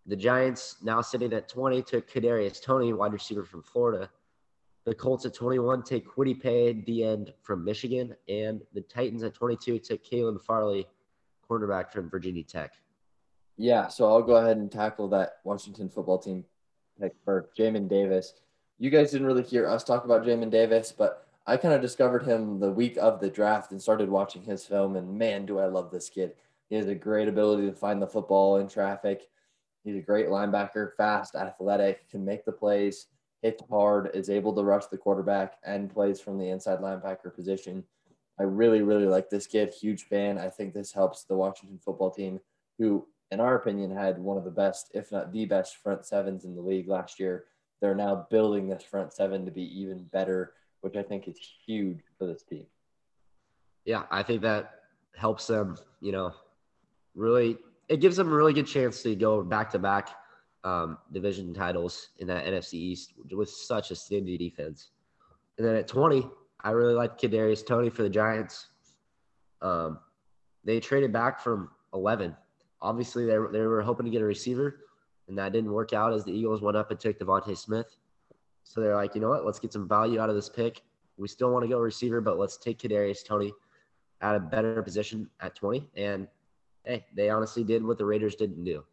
The Giants, now sitting at 20, took Kadarius Toney, wide receiver from Florida. The Colts at 21 take Kwity Paye, D-end from Michigan. And the Titans at 22 took Caleb Farley, cornerback from Virginia Tech. Yeah, so I'll go ahead and tackle that Washington football team pick first, Jamin Davis. You guys didn't really hear us talk about Jamin Davis, but I kind of discovered him the week of the draft and started watching his film, and man, do I love this kid. He has a great ability to find the football in traffic. He's a great linebacker, fast, athletic, can make the plays, hits hard, is able to rush the quarterback, and plays from the inside linebacker position. I really, really like this kid. Huge fan. I think this helps the Washington football team, who, in our opinion, had one of the best, if not the best, front sevens in the league last year. They're now building this front seven to be even better, which I think is huge for this team. Yeah, I think that helps them, you know, really – it gives them a really good chance to go back-to-back division titles in that NFC East with such a stingy defense. And then at 20, I really like Kadarius Toney for the Giants. They traded back from 11. Obviously, they were hoping to get a receiver, and that didn't work out as the Eagles went up and took Devontae Smith. So they're like, you know what, let's get some value out of this pick. We still want to go receiver, but let's take Kadarius Toney at a better position at 20. And, hey, they honestly did what the Raiders didn't do.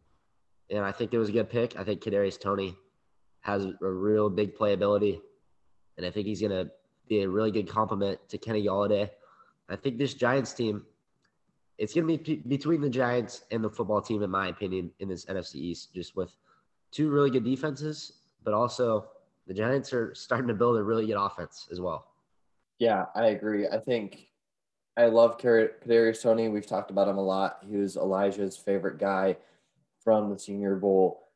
And I think it was a good pick. I think Kadarius Toney has a real big playability, and I think he's going to be a really good complement to Kenny Galladay. I think this Giants team, it's going to be between the Giants and the football team, in my opinion, in this NFC East, just with two really good defenses, but also – the Giants are starting to build a really good offense as well. Yeah, I agree. I think I love Kadarius Toney. We've talked about him a lot. He was Elijah's favorite guy from the Senior Bowl.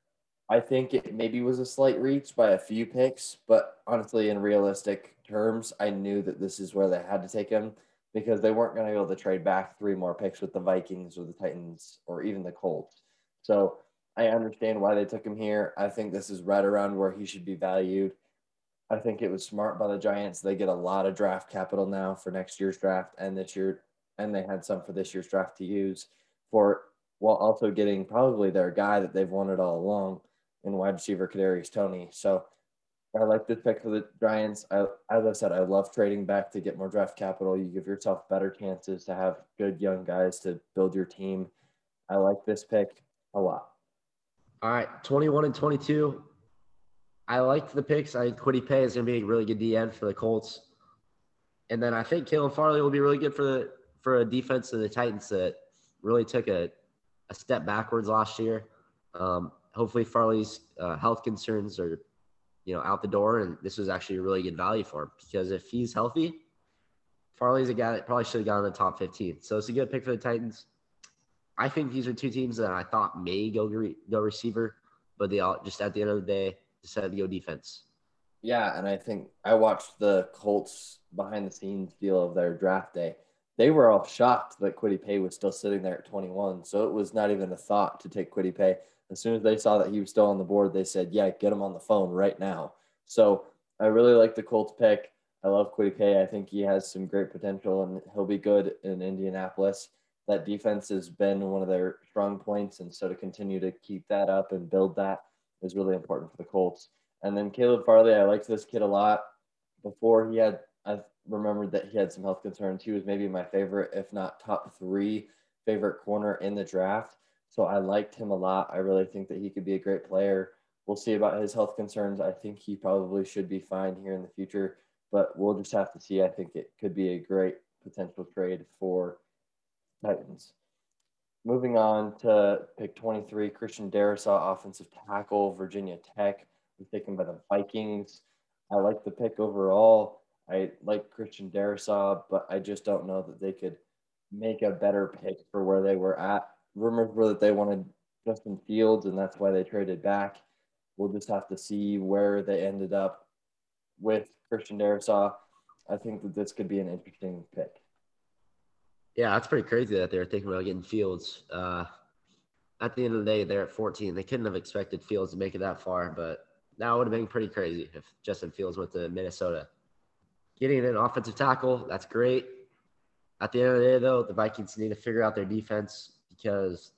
I think it maybe was a slight reach by a few picks, but honestly, in realistic terms, I knew that this is where they had to take him, because they weren't going to be able to trade back three more picks with the Vikings or the Titans or even the Colts. So I understand why they took him here. I think this is right around where he should be valued. I think it was smart by the Giants. They get a lot of draft capital now for next year's draft and this year, and they had some for this year's draft to use for, while also getting probably their guy that they've wanted all along in wide receiver Kadarius Toney. So I like this pick for the Giants. As I said, I love trading back to get more draft capital. You give yourself better chances to have good young guys to build your team. I like this pick a lot. All right, 21 and 22. I liked the picks. I think Kwity Paye is going to be a really good DN for the Colts. And then I think Caleb Farley will be really good for a defense of the Titans that really took a step backwards last year. Hopefully Farley's health concerns are, you know, out the door, and this was actually a really good value for him because if he's healthy, Farley's a guy that probably should have gone in the top 15. So it's a good pick for the Titans. I think these are two teams that I thought may go receiver, but they all just at the end of the day decided to go defense. Yeah, and I think I watched the Colts behind-the-scenes deal of their draft day. They were all shocked that Kwity Paye was still sitting there at 21, so it was not even a thought to take Kwity Paye. As soon as they saw that he was still on the board, they said, yeah, get him on the phone right now. So I really like the Colts pick. I love Kwity Paye. I think he has some great potential, and he'll be good in Indianapolis. That defense has been one of their strong points, and so to continue to keep that up and build that is really important for the Colts. And then Caleb Farley, I liked this kid a lot. Before he had, I remembered that he had some health concerns. He was maybe my favorite, if not top three favorite corner in the draft. So I liked him a lot. I really think that he could be a great player. We'll see about his health concerns. I think he probably should be fine here in the future, but we'll just have to see. I think it could be a great potential trade for Titans. Moving on to pick 23, Christian Darrisaw, offensive tackle, Virginia Tech, was taken by the Vikings. I like the pick overall. I like Christian Darrisaw, but I just don't know that they could make a better pick for where they were at. Rumors were that they wanted Justin Fields, and that's why they traded back. We'll just have to see where they ended up with Christian Darrisaw. I think that this could be an interesting pick. Yeah, that's pretty crazy that they were thinking about getting Fields. At the end of the day, they're at 14. They couldn't have expected Fields to make it that far, but that would have been pretty crazy if Justin Fields went to Minnesota. Getting an offensive tackle, that's great. At the end of the day, though, the Vikings need to figure out their defense, because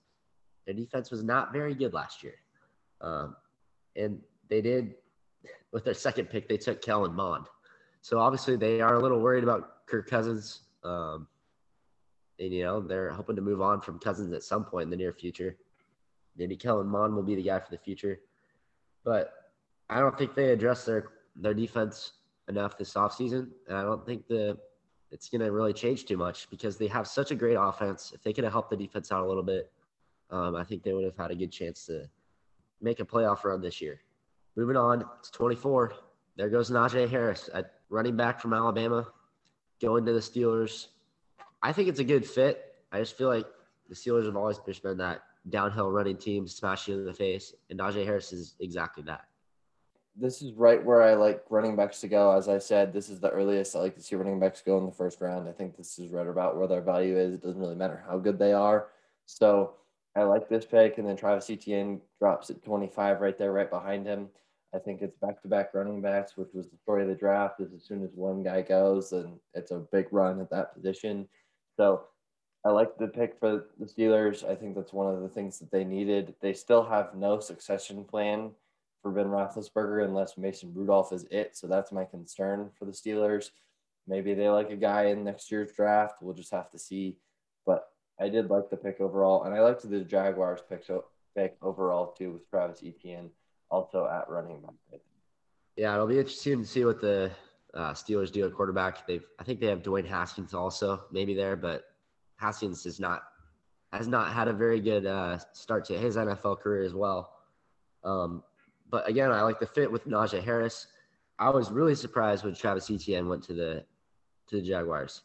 their defense was not very good last year. And they did, with their second pick, they took Kellen Mond. So obviously they are a little worried about Kirk Cousins. And, you know, they're hoping to move on from Cousins at some point in the near future. Maybe Kellen Mond will be the guy for the future. But I don't think they addressed their defense enough this offseason. And I don't think it's going to really change too much because they have such a great offense. If they could have helped the defense out a little bit, I think they would have had a good chance to make a playoff run this year. Moving on to 24. There goes Najee Harris, at running back from Alabama, going to the Steelers. I think it's a good fit. I just feel like the Steelers have always just been that downhill running team, smashing in the face, and Najee Harris is exactly that. This is right where I like running backs to go. As I said, this is the earliest I like to see running backs go in the first round. I think this is right about where their value is. It doesn't really matter how good they are. So I like this pick. And then Travis Etienne drops at 25 right there, right behind him. I think it's back-to-back running backs, which was the story of the draft, is as soon as one guy goes, and it's a big run at that position. So I like the pick for the Steelers. I think that's one of the things that they needed. They still have no succession plan for Ben Roethlisberger unless Mason Rudolph is it. So that's my concern for the Steelers. Maybe they like a guy in next year's draft. We'll just have to see. But I did like the pick overall. And I liked the Jaguars pick overall too, with Travis Etienne also at running back. Yeah, it'll be interesting to see what the Steelers do at quarterback. I think they have Dwayne Haskins also maybe there, but Haskins has not had a very good start to his NFL career as well. But again, I like the fit with Najee Harris. I was really surprised when Travis Etienne went to the Jaguars.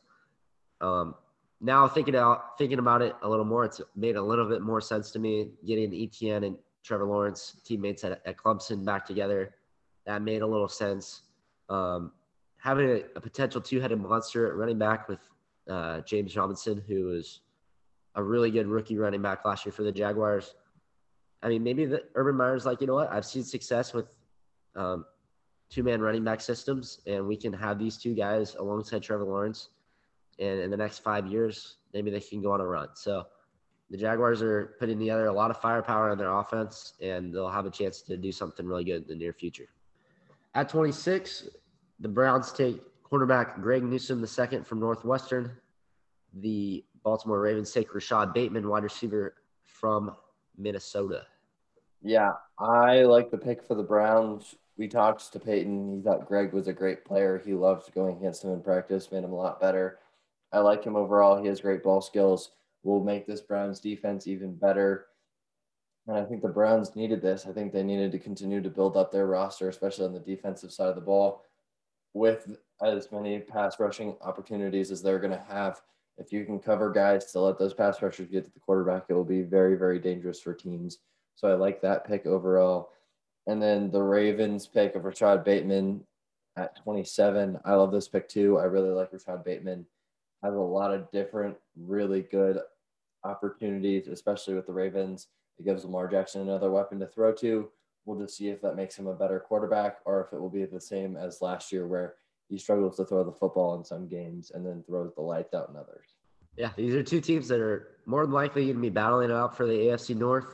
Now thinking about it a little more, it's made a little bit more sense to me. Getting Etienne and Trevor Lawrence, teammates at Clemson, back together, that made a little sense. Having a potential two-headed monster at running back with James Robinson, who was a really good rookie running back last year for the Jaguars. I mean, maybe Urban Meyer's like, you know what? I've seen success with two-man running back systems, and we can have these two guys alongside Trevor Lawrence. And in the next 5 years, maybe they can go on a run. So the Jaguars are putting together a lot of firepower on their offense, and they'll have a chance to do something really good in the near future. At 26, the Browns take cornerback Greg Newsome II from Northwestern. The Baltimore Ravens take Rashad Bateman, wide receiver from Minnesota. Yeah, I like the pick for the Browns. We talked to Peyton. He thought Greg was a great player. He loved going against him in practice, made him a lot better. I like him overall. He has great ball skills. Will make this Browns defense even better. And I think the Browns needed this. I think they needed to continue to build up their roster, especially on the defensive side of the ball, with as many pass rushing opportunities as they're going to have. If you can cover guys to let those pass rushers get to the quarterback, it will be very, very dangerous for teams. So I like that pick overall. And then the Ravens pick of Rashad Bateman at 27. I love this pick too. I really like Rashad Bateman. Has a lot of different, really good opportunities, especially with the Ravens. It gives Lamar Jackson another weapon to throw to. We'll just see if that makes him a better quarterback or if it will be the same as last year where he struggles to throw the football in some games and then throws the lights out in others. Yeah, these are two teams that are more than likely going to be battling out for the AFC North.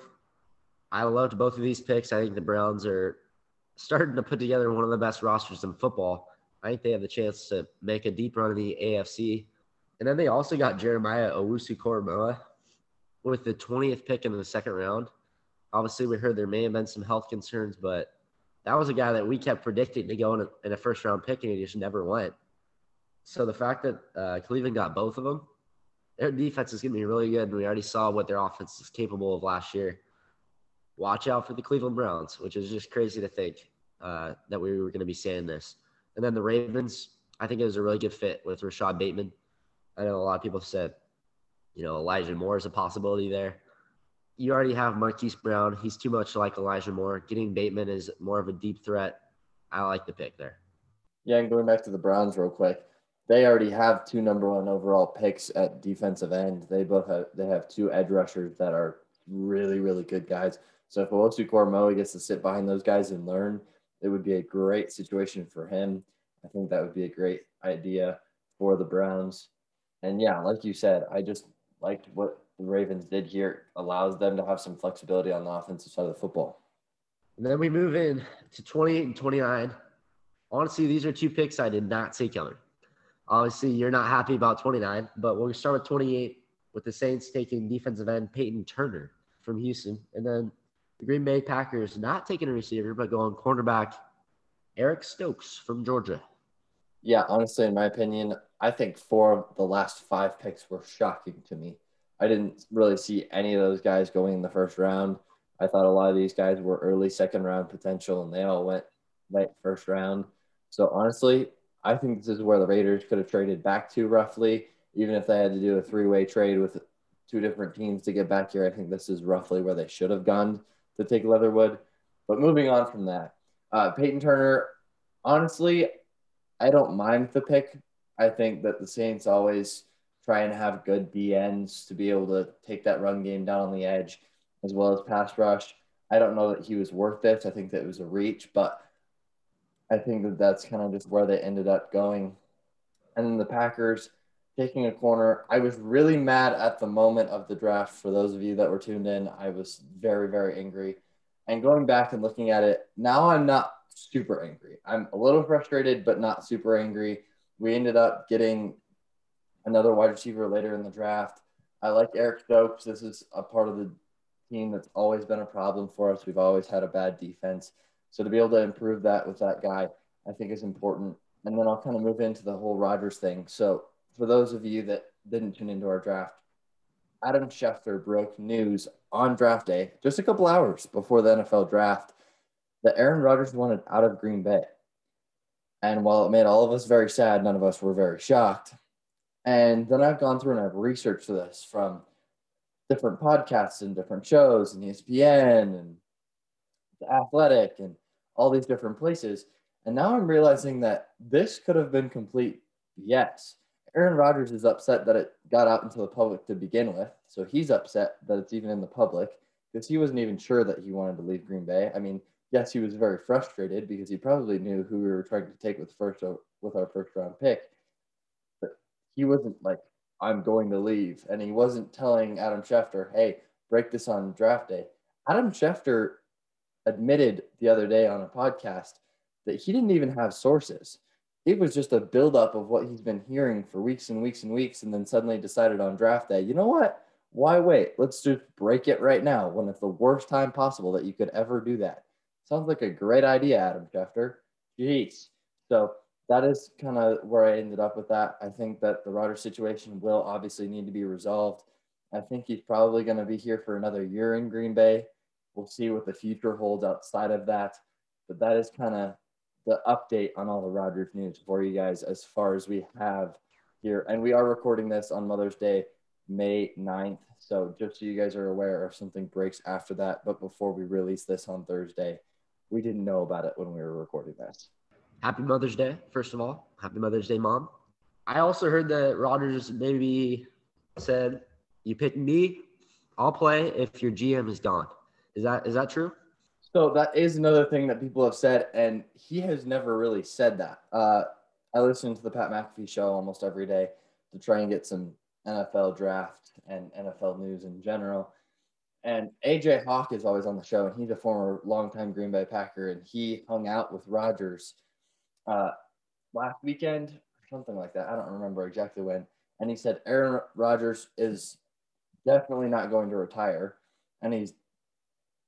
I loved both of these picks. I think the Browns are starting to put together one of the best rosters in football. I think they have the chance to make a deep run in the AFC. And then they also got Jeremiah Owusu-Koramoah with the 20th pick in the second round. Obviously, we heard there may have been some health concerns, but that was a guy that we kept predicting to go in a first-round pick, and he just never went. So the fact that Cleveland got both of them, their defense is going to be really good, and we already saw what their offense is capable of last year. Watch out for the Cleveland Browns, which is just crazy to think that we were going to be saying this. And then the Ravens, I think it was a really good fit with Rashad Bateman. I know a lot of people said, you know, Elijah Moore is a possibility there. You already have Marquise Brown. He's too much like Elijah Moore. Getting Bateman is more of a deep threat. I like the pick there. Yeah, and going back to the Browns real quick, they already have two #1 overall picks at defensive end. They have two edge rushers that are really, really good guys. So if Owusu-Koramoah gets to sit behind those guys and learn, it would be a great situation for him. I think that would be a great idea for the Browns. And yeah, like you said, I just liked what the Ravens did here. It allows them to have some flexibility on the offensive side of the football. And then we move in to 28 and 29. Honestly, these are two picks I did not see coming. Obviously, you're not happy about 29, but we'll start with 28 with the Saints taking defensive end Peyton Turner from Houston. And then the Green Bay Packers not taking a receiver, but going cornerback Eric Stokes from Georgia. Yeah, honestly, in my opinion, I think four of the last five picks were shocking to me. I didn't really see any of those guys going in the first round. I thought a lot of these guys were early second round potential, and they all went late first round. So honestly, I think this is where the Raiders could have traded back to roughly, even if they had to do a three-way trade with two different teams to get back here. I think this is roughly where they should have gone to take Leatherwood. But moving on from that, Peyton Turner, honestly, I don't mind the pick. I think that the Saints always try and have good DNs to be able to take that run game down on the edge as well as pass rush. I don't know that he was worth this. I think that it was a reach, but I think that that's kind of just where they ended up going. And then the Packers taking a corner. I was really mad at the moment of the draft. For those of you that were tuned in, I was very, very angry. And going back and looking at it, now I'm not super angry. I'm a little frustrated, but not super angry. We ended up getting another wide receiver later in the draft. I like Eric Stokes. This is a part of the team that's always been a problem for us. We've always had a bad defense. So to be able to improve that with that guy, I think is important. And then I'll kind of move into the whole Rodgers thing. So for those of you that didn't tune into our draft, Adam Schefter broke news on draft day, just a couple hours before the NFL draft, that Aaron Rodgers wanted out of Green Bay. And while it made all of us very sad, none of us were very shocked. And then I've gone through and I've researched this from different podcasts and different shows and ESPN and The Athletic and all these different places. And now I'm realizing that this could have been complete BS. Aaron Rodgers is upset that it got out into the public to begin with. So he's upset that it's even in the public because he wasn't even sure that he wanted to leave Green Bay. I mean, yes, he was very frustrated because he probably knew who we were trying to take with our first round pick, but he wasn't like, I'm going to leave. And he wasn't telling Adam Schefter, hey, break this on draft day. Adam Schefter admitted the other day on a podcast that he didn't even have sources. It was just a buildup of what he's been hearing for weeks and weeks and weeks, and then suddenly decided on draft day, you know what? Why wait? Let's just break it right now when it's the worst time possible that you could ever do that. Sounds like a great idea, Adam Schefter. Jeez. So that is kind of where I ended up with that. I think that the Rodgers situation will obviously need to be resolved. I think he's probably going to be here for another year in Green Bay. We'll see what the future holds outside of that. But that is kind of the update on all the Rodgers news for you guys as far as we have here. And we are recording this on Mother's Day, May 9th. So just so you guys are aware if something breaks after that, but before we release this on Thursday, we didn't know about it when we were recording this. Happy Mother's Day, first of all. Happy Mother's Day, Mom. I also heard that Rodgers maybe said, you pick me, I'll play if your GM is gone. Is that true? So that is another thing that people have said, and he has never really said that. I listen to the Pat McAfee show almost every day to try and get some NFL draft and NFL news in general. And AJ Hawk is always on the show, and he's a former longtime Green Bay Packer, and he hung out with Rodgers last weekend, something like that. I don't remember exactly when. And he said Aaron Rodgers is definitely not going to retire, and he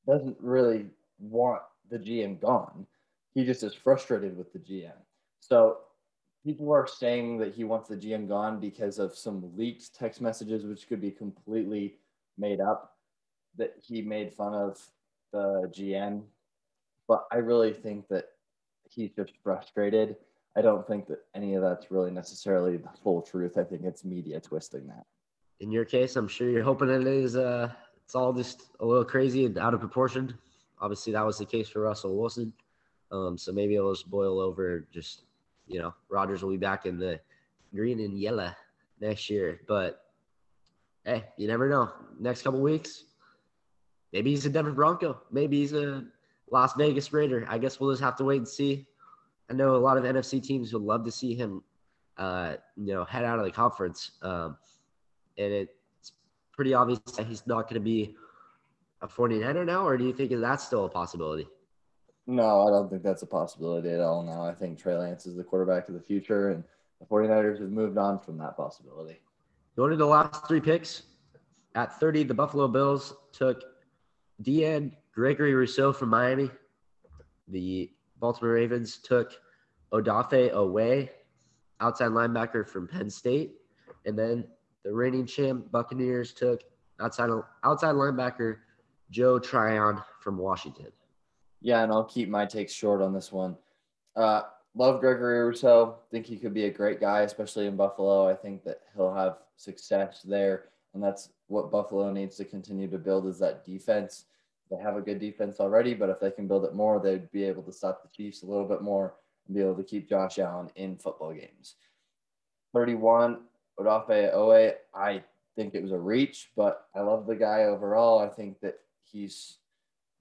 doesn't really want the GM gone. He just is frustrated with the GM. So people are saying that he wants the GM gone because of some leaked text messages, which could be completely made up, that he made fun of the GM. But I really think that he's just frustrated. I don't think that any of that's really necessarily the full truth. I think it's media twisting that. In your case, I'm sure you're hoping it is. It's all just a little crazy and out of proportion. Obviously, that was the case for Russell Wilson. So maybe it'll just boil over. Just, you know, Rodgers will be back in the green and yellow next year. But, hey, you never know. Next couple weeks, maybe he's a Denver Bronco. Maybe he's a Las Vegas Raider. I guess we'll just have to wait and see. I know a lot of NFC teams would love to see him, head out of the conference. And it's pretty obvious that he's not going to be a 49er now, or do you think that's still a possibility? No, I don't think that's a possibility at all now. I think Trey Lance is the quarterback of the future, and the 49ers have moved on from that possibility. Going to the last three picks, at 30, the Buffalo Bills took DN Gregory Rousseau from Miami. The Baltimore Ravens took Odafe Owe, outside linebacker from Penn State. And then the reigning champ Buccaneers took outside linebacker Joe Tryon from Washington. Yeah, and I'll keep my takes short on this one. Love Gregory Rousseau. Think he could be a great guy, especially in Buffalo. I think that he'll have success there, and that's what Buffalo needs to continue to build is that defense. They have a good defense already, but if they can build it more, they'd be able to stop the Chiefs a little bit more and be able to keep Josh Allen in football games. 31, Odafe Owe. I think it was a reach, but I love the guy overall. I think that he's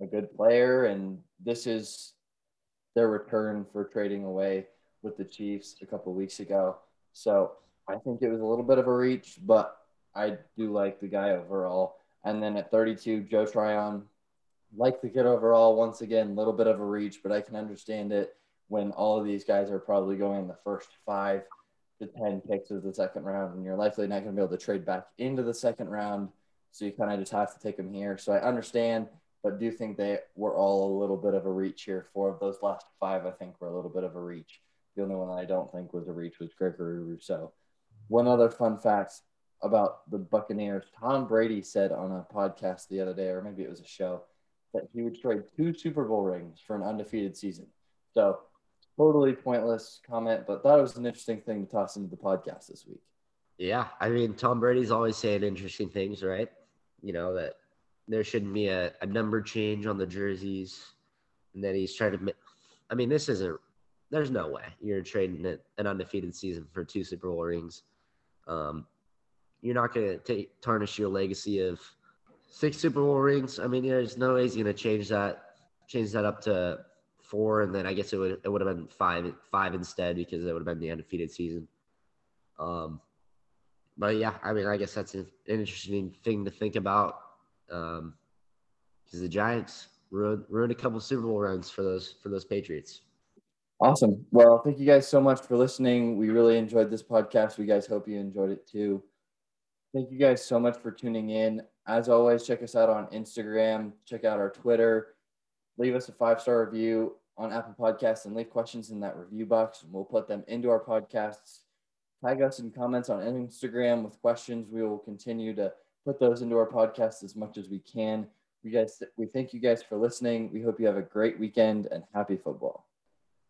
a good player, and this is their return for trading away with the Chiefs a couple of weeks ago. So I think it was a little bit of a reach, but I do like the guy overall. And then at 32, Joe Tryon, like the kid overall. Once again, a little bit of a reach, but I can understand it when all of these guys are probably going in the first 5 to 10 picks of the second round, and you're likely not going to be able to trade back into the second round. So you kind of just have to take them here. So I understand, but do think they were all a little bit of a reach here. 4 of those last 5, I think, were a little bit of a reach. The only one that I don't think was a reach was Gregory Rousseau. One other fun fact about the Buccaneers, Tom Brady said on a podcast the other day, or maybe it was a show, that he would trade 2 Super Bowl rings for an undefeated season. So totally pointless comment, but that was an interesting thing to toss into the podcast this week. Yeah, I mean, Tom Brady's always saying interesting things, right? You know, that there shouldn't be a number change on the jerseys, and that he's trying to – I mean, this isn't – there's no way you're trading an undefeated season for 2 Super Bowl rings. You're not going to tarnish your legacy of 6 Super Bowl rings. I mean, there's no way he's going to change that. change that up to 4, and then I guess it would have been five instead, because it would have been the undefeated season. But yeah, I mean, I guess that's an interesting thing to think about, because the Giants ruined a couple Super Bowl runs for those Patriots. Awesome. Well, thank you guys so much for listening. We really enjoyed this podcast. We guys hope you enjoyed it too. Thank you guys so much for tuning in. As always, check us out on Instagram. Check out our Twitter. Leave us a 5-star review on Apple Podcasts and leave questions in that review box, and we'll put them into our podcasts. Tag us in comments on Instagram with questions. We will continue to put those into our podcasts as much as we can. We thank you guys for listening. We hope you have a great weekend, and happy football.